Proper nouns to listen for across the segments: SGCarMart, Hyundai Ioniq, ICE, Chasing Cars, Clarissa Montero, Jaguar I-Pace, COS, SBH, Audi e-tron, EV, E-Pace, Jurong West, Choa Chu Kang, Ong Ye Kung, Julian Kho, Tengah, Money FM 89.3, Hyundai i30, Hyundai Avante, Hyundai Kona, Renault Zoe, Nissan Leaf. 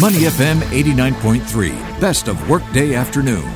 Money FM 89.3, best of workday afternoon.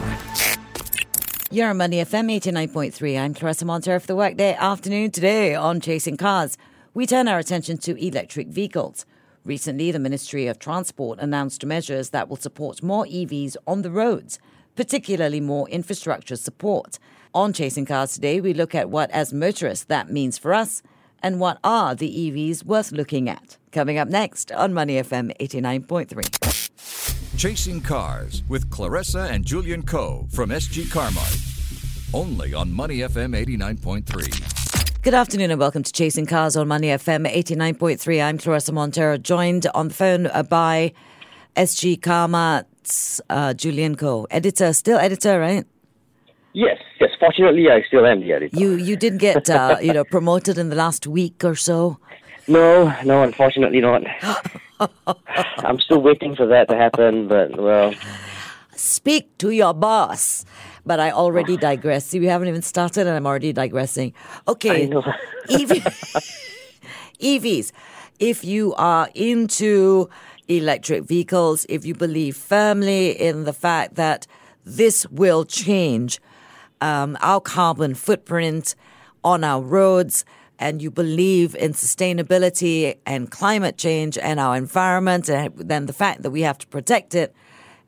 You're on Money FM 89.3. I'm Clarissa Montero for the workday afternoon. Today on Chasing Cars, we turn our attention to electric vehicles. Recently, the Ministry of Transport announced measures that will support more EVs on the roads, particularly more infrastructure support. On Chasing Cars today, we look at what, as motorists, that means for us and what are the EVs worth looking at. Coming up next on Money FM 89.3. Chasing Cars with Clarissa and Julian Kho from SGCarMart. Only on Money FM 89.3. Good afternoon and welcome to Chasing Cars on Money FM 89.3. I'm Clarissa Montero, joined on the phone by SGCarMart's Julian Kho. Still editor, right? Yes. Fortunately, I still am the editor. You didn't get promoted in the last week or so. No, unfortunately not. I'm still waiting for that to happen, but well. Speak to your boss. But I already digress. See, we haven't even started and I'm already digressing. Okay, I know. EVs. If you are into electric vehicles, if you believe firmly in the fact that this will change our carbon footprint on our roads, and you believe in sustainability and climate change and our environment, and then the fact that we have to protect it,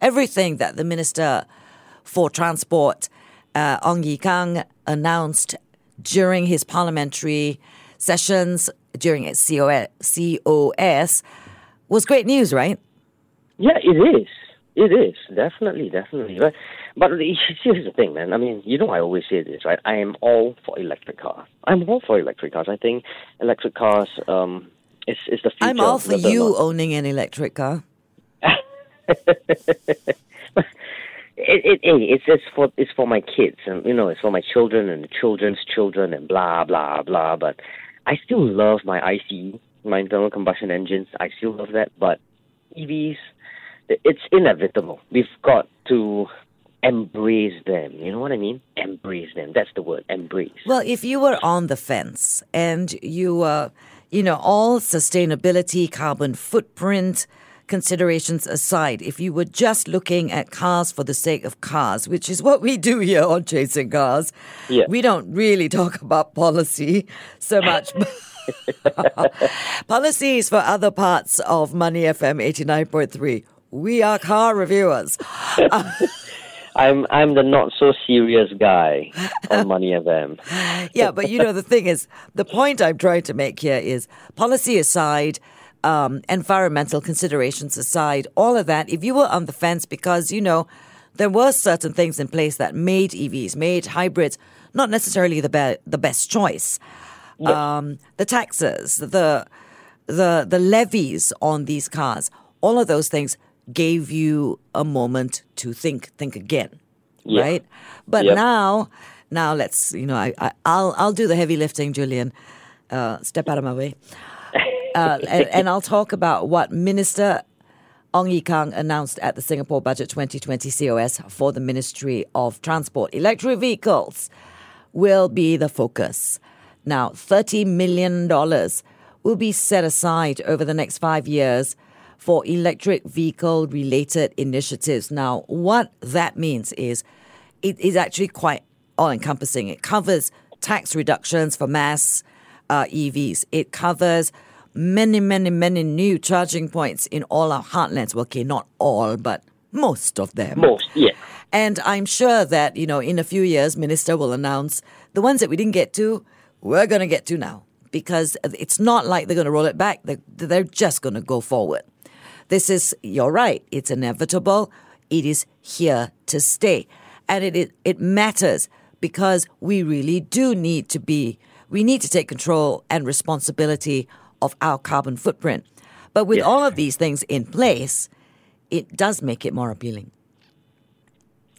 everything that the Minister for Transport, Ong Ye Kung, announced during his parliamentary sessions during its COS was great news, right? Yeah, it is. It is, definitely. But here's the thing, man. I mean, I always say this, right? I am all for electric cars. I think electric cars is the future. I'm all for you owning an electric car. It's for my kids, and it's for my children and the children's children and blah blah blah. But I still love my ICE, my internal combustion engines. I still love that, but EVs. It's inevitable. We've got to embrace them. You know what I mean? Embrace them. That's the word, embrace. Well, if you were on the fence and you were, all sustainability, carbon footprint considerations aside, if you were just looking at cars for the sake of cars, which is what we do here on Chasing Cars, yeah. We don't really talk about policy so much. Policies for other parts of Money FM 89.3. We are car reviewers. I'm the not so serious guy on Money FM. Yeah, but the thing is, the point I'm trying to make here is policy aside, environmental considerations aside, all of that. If you were on the fence because there were certain things in place that made EVs, made hybrids, not necessarily the best choice. Yes. The taxes, the levies on these cars, all of those things gave you a moment to think again, yeah. Right? But yep. Now let's, I'll do the heavy lifting, Julian. Step out of my way. And I'll talk about what Minister Ong Ye Kung announced at the Singapore Budget 2020 COS for the Ministry of Transport. Electric vehicles will be the focus. Now, $30 million will be set aside over the next 5 years for electric vehicle-related initiatives. Now, what that means is it is actually quite all-encompassing. It covers tax reductions for mass EVs. It covers many, many, many new charging points in all our heartlands. Well, okay, not all, but most of them. Most, yeah. And I'm sure that, in a few years, Minister will announce the ones that we didn't get to, we're going to get to now. Because it's not like they're going to roll it back. They're just going to go forward. You're right, it's inevitable, it is here to stay. And it matters because we really do need to take control and responsibility of our carbon footprint. But with all of these things in place, it does make it more appealing.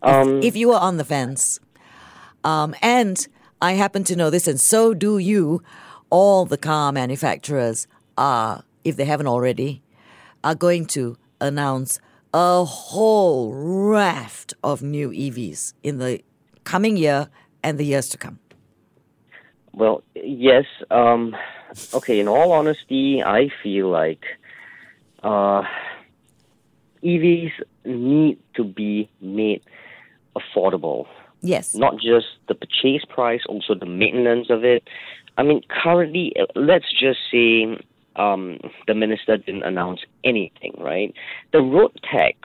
If you are on the fence, and I happen to know this, and so do you, all the car manufacturers are, if they haven't already, are going to announce a whole raft of new EVs in the coming year and the years to come. Well, yes. Okay, in all honesty, I feel like EVs need to be made affordable. Yes. Not just the purchase price, also the maintenance of it. I mean, currently, let's just say the minister didn't announce anything, right? The road tax,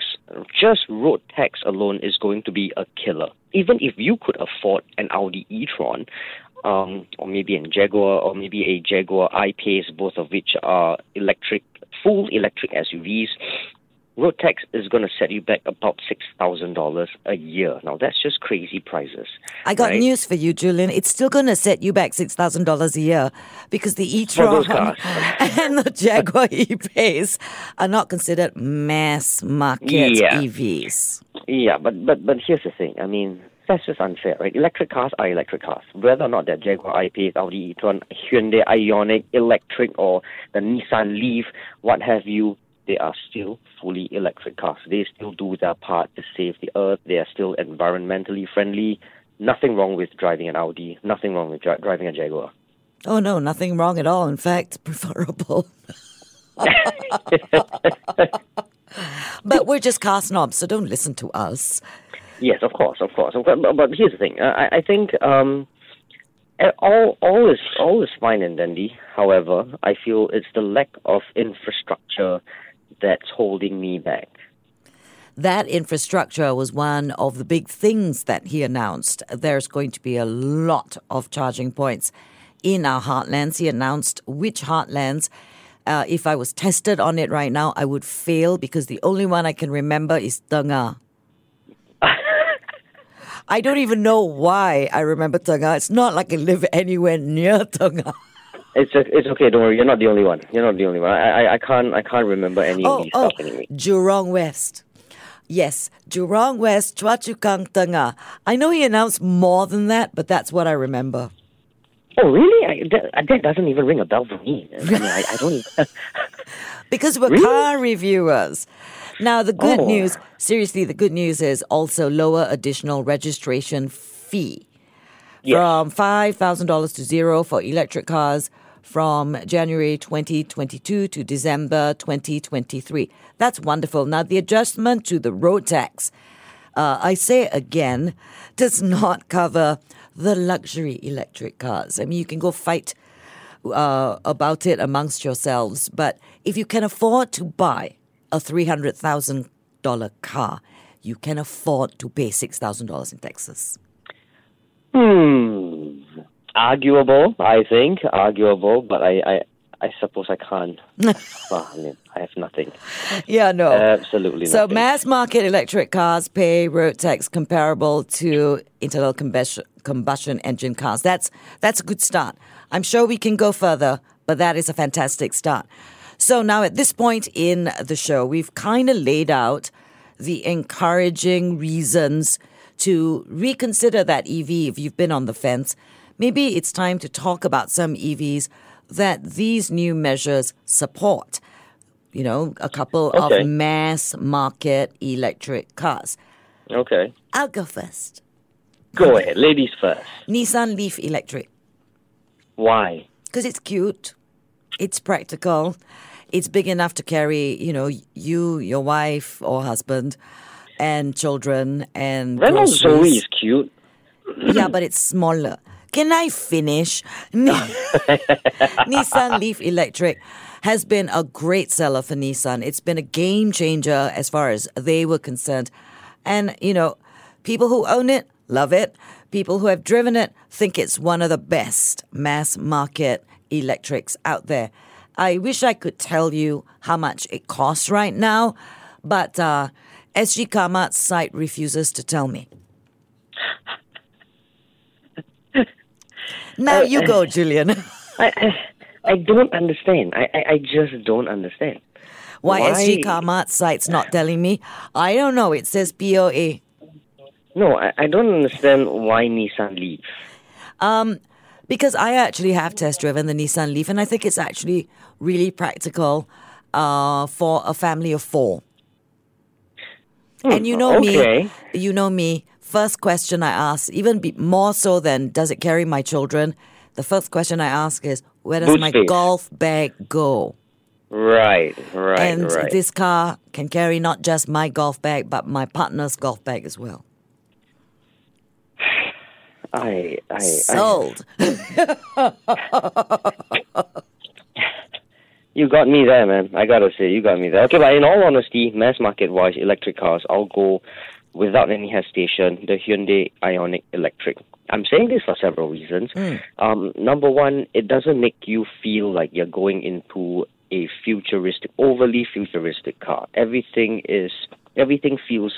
just road tax alone is going to be a killer. Even if you could afford an Audi e-tron, or maybe a Jaguar, or maybe a Jaguar I-Pace, both of which are electric, full electric SUVs, road tax is going to set you back about $6,000 a year. Now, that's just crazy prices. I got news for you, Julian. It's still going to set you back $6,000 a year because the e-tron and the Jaguar E-Pace are not considered mass market EVs. Yeah, but here's the thing. I mean, that's just unfair, right? Electric cars are electric cars. Whether or not they're Jaguar I-Pace, Audi e-tron, Hyundai Ioniq, electric, or the Nissan Leaf, what have you, they are still fully electric cars. They still do their part to save the earth. They are still environmentally friendly. Nothing wrong with driving an Audi. Nothing wrong with driving a Jaguar. Oh, no, nothing wrong at all. In fact, preferable. But we're just car snobs, so don't listen to us. Yes, of course, of course. But here's the thing. I think all is fine and dandy. However, I feel it's the lack of infrastructure that's holding me back. That infrastructure was one of the big things that he announced. There's going to be a lot of charging points in our heartlands. He announced which heartlands. If I was tested on it right now, I would fail because the only one I can remember is Tengah. I don't even know why I remember Tengah. It's not like I live anywhere near Tengah. It's okay. Don't worry. You're not the only one. You're not the only one. I can't remember any of these stuff anyway. Jurong West. Yes, Jurong West, Choa Chu Kang, Tengah. I know he announced more than that, but that's what I remember. Oh really? That doesn't even ring a bell for me. I mean, I don't even... Because we're car reviewers. Now, the good news, seriously, the good news is also lower additional registration fee from $5,000 to zero for electric cars from January 2022 to December 2023. That's wonderful. Now, the adjustment to the road tax, I say again, does not cover the luxury electric cars. I mean, you can go fight about it amongst yourselves, but if you can afford to buy a $300,000 car, you can afford to pay $6,000 in taxes. Arguable, I think. Arguable, but I suppose I can't. Well, I mean, I have nothing. Yeah, no. Absolutely so nothing. So mass market electric cars pay road tax comparable to internal combustion engine cars. That's a good start. I'm sure we can go further, but that is a fantastic start. So now at this point in the show, we've kind of laid out the encouraging reasons to reconsider that EV if you've been on the fence. Maybe it's time to talk about some EVs that these new measures support. You know, a couple of mass market electric cars. Okay. I'll go first. Go ahead. Ladies first. Nissan Leaf Electric. Why? Because it's cute. It's practical. It's big enough to carry, you know, you, your wife or husband, and children, and Renault Zoe is cute. Yeah, but it's smaller. Can I finish? Nissan Leaf Electric has been a great seller for Nissan. It's been a game changer as far as they were concerned. And, you know, people who own it love it. People who have driven it think it's one of the best mass market electrics out there. I wish I could tell you how much it costs right now, but SGCarMart's site refuses to tell me. Now you go, Julian. I don't understand. I just don't understand. Why SGCarMart's site's not telling me? I don't know. It says POA. No, I don't understand why Nissan Leaf. Because I actually have test-driven the Nissan Leaf, and I think it's actually really practical for a family of four. And you know me, first question I ask, even more so than does it carry my children, the first question I ask is, where does my golf bag go? Right. And this car can carry not just my golf bag, but my partner's golf bag as well. Sold. You got me there, man. I gotta say, you got me there. Okay, but in all honesty, mass market-wise, electric cars, I'll go without any hesitation, the Hyundai Ioniq Electric. I'm saying this for several reasons. Number one, it doesn't make you feel like you're going into a overly futuristic car. Everything feels,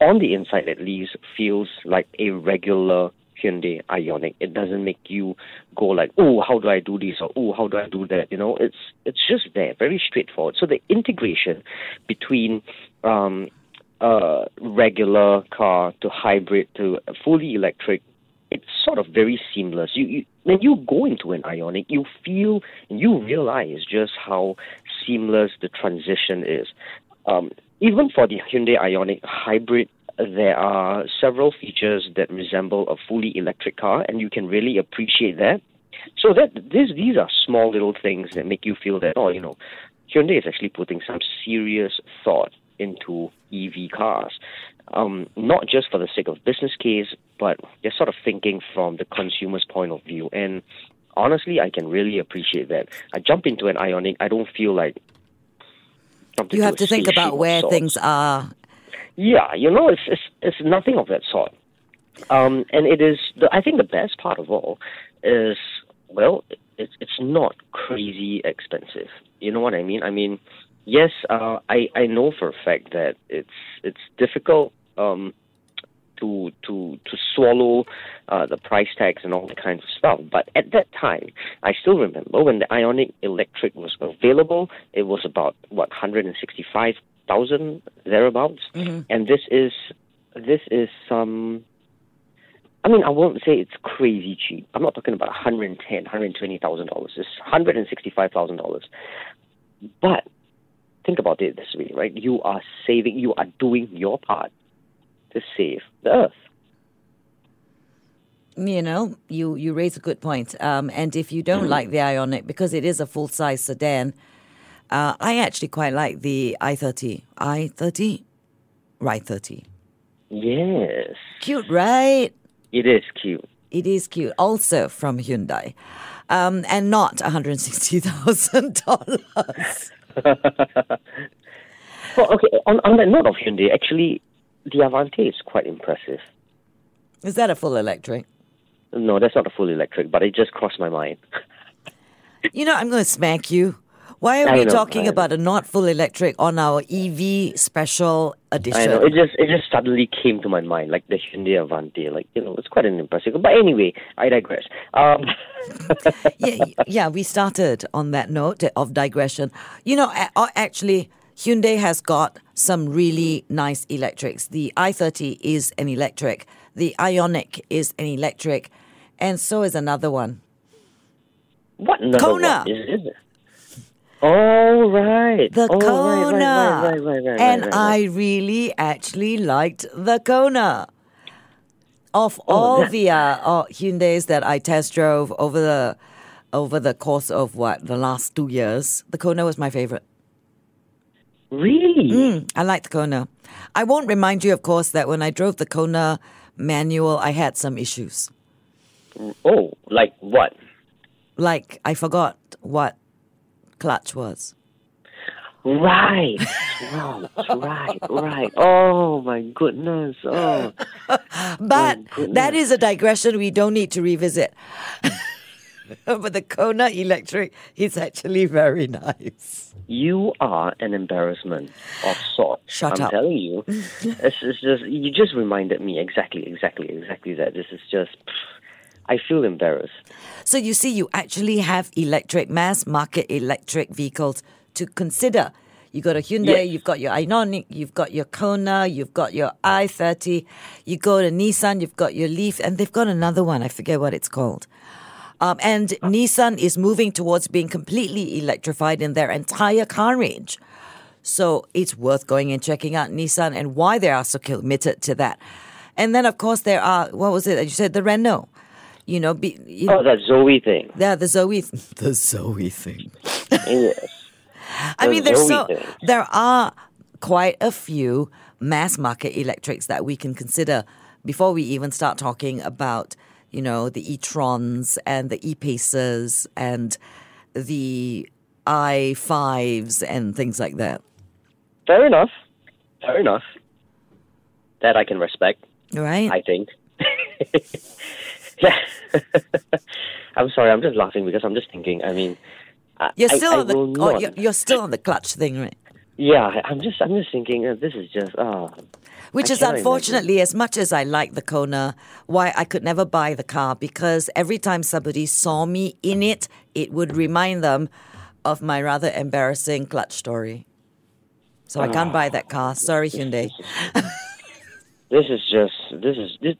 on the inside at least, feels like a regular Hyundai Ioniq. It doesn't make you go like, oh, how do I do this? Or, oh, how do I do that? You know, it's just there, very straightforward. So the integration between regular car to hybrid to fully electric, it's sort of very seamless. You when you go into an Ioniq, you feel, you realize just how seamless the transition is. Even for the Hyundai Ioniq hybrid, there are several features that resemble a fully electric car, and you can really appreciate that. So these are small little things that make you feel that, oh, you know, Hyundai is actually putting some serious thought into EV cars, not just for the sake of business case, but they're sort of thinking from the consumer's point of view. And honestly, I can really appreciate that. I jump into an Ioniq, I don't feel like you have to think about where things are. Yeah, you know, it's nothing of that sort. And it is, I think the best part of all is, well, it's not crazy expensive. You know what I mean? Yes, I know for a fact that it's difficult to swallow the price tags and all that kinds of stuff. But at that time, I still remember when the Ioniq Electric was available, it was about, 165,000 thereabouts. Mm-hmm. And this is some. I won't say it's crazy cheap. I'm not talking about $120,000. It's $165,000. But think about it this way, right? You are saving, you are doing your part to save the earth. You know, you raise a good point. And if you don't like the Ioniq, because it is a full-size sedan, I actually quite like the i30. i30? Yes. Cute, right? It is cute. It is cute. Also from Hyundai. And not $160,000. Well, okay, on that note of Hyundai, actually, the Avante is quite impressive. Is that a full electric? No, that's not a full electric, but it just crossed my mind. You know, I'm going to smack you. Why are we talking about a not full electric on our EV special edition? I know, it just suddenly came to my mind, like the Hyundai Avante, like, you know, it's quite an impressive. But anyway, I digress. Yeah, we started on that note of digression. You know, actually, Hyundai has got some really nice electrics. The i30 is an electric. The Ioniq is an electric. And so is another one. What another Kona? One is it? Oh, right. The Kona. Right. And I really actually liked the Kona. Of all the Hyundais that I test drove over the course of, the last 2 years, the Kona was my favorite. Really? I liked the Kona. I won't remind you, of course, that when I drove the Kona manual, I had some issues. Oh, like what? Like, I forgot what clutch was. Right. Oh, my goodness. Oh. But that is a digression we don't need to revisit. But the Kona Electric is actually very nice. You are an embarrassment of sorts. Shut up. I'm telling you. It's just, you just reminded me exactly that. This is just... I feel embarrassed. So you see, you actually have electric, mass market electric vehicles to consider. You got a Hyundai, yes. You've got your Ioniq, you've got your Kona, you've got your i30, you go to Nissan, you've got your Leaf, and they've got another one, I forget what it's called. Nissan is moving towards being completely electrified in their entire car range. So it's worth going and checking out Nissan and why they are so committed to that. And then, of course, there are, what was it? You said the Renault. You know, that Zoe thing. Yeah, the Zoe thing. Yes. I mean, there are quite a few mass market electrics that we can consider before we even start talking about, you know, the e-trons and the e-paces and the i5s and things like that. Fair enough. Fair enough. That I can respect. Right. I think. Yeah. I'm sorry, I'm just laughing because I'm just thinking, I mean... You're still on the clutch thing, right? Yeah, I'm just thinking, this is just... Which is unfortunately, as much as I like the Kona, why I could never buy the car, because every time somebody saw me in it, it would remind them of my rather embarrassing clutch story. So I can't buy that car. Sorry, Hyundai. This is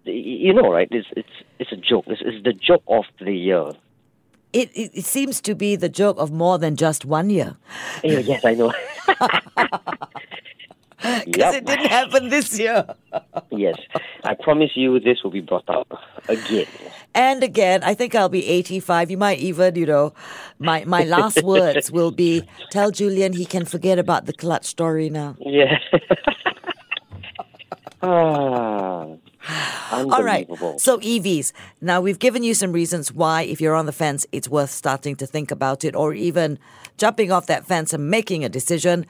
you know, right? It's a joke. This is the joke of the year. It seems to be the joke of more than just one year. Yes, I know. Because it didn't happen this year. Yes. I promise you this will be brought up again. And again, I think I'll be 85. You might even, you know, my last words will be, tell Julian he can forget about the clutch story now. Yeah. All right. So EVs. Now, we've given you some reasons why, if you're on the fence, it's worth starting to think about it or even jumping off that fence and making a decision.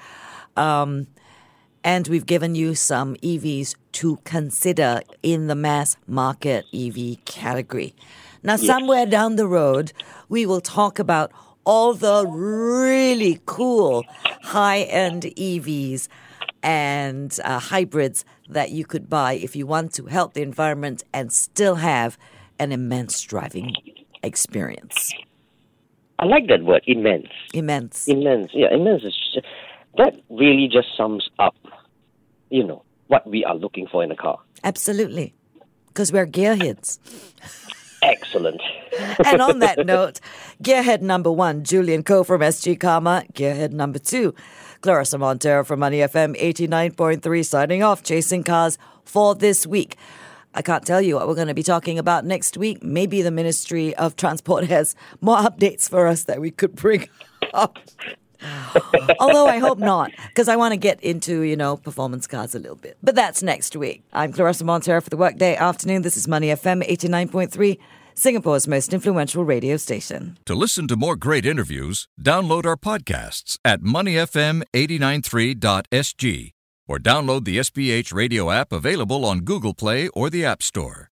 And we've given you some EVs to consider in the mass market EV category. Now, somewhere down the road, we will talk about all the really cool high-end EVs and hybrids that you could buy if you want to help the environment and still have an immense driving experience. I like that word, immense. Immense. Yeah, immense is... That really just sums up, you know, what we are looking for in a car. Absolutely. Because we're gearheads. Excellent. And on that note, gearhead number one, Julian Kho from SGCarMart. Gearhead number two, Clarissa Montero from Money FM 89.3, signing off Chasing Cars for this week. I can't tell you what we're going to be talking about next week. Maybe the Ministry of Transport has more updates for us that we could bring up. Although I hope not, because I want to get into, you know, performance cars a little bit. But that's next week. I'm Clarissa Montero for the Workday Afternoon. This is Money FM 89.3, Singapore's most influential radio station. To listen to more great interviews, download our podcasts at moneyfm893.sg or download the SBH radio app available on Google Play or the App Store.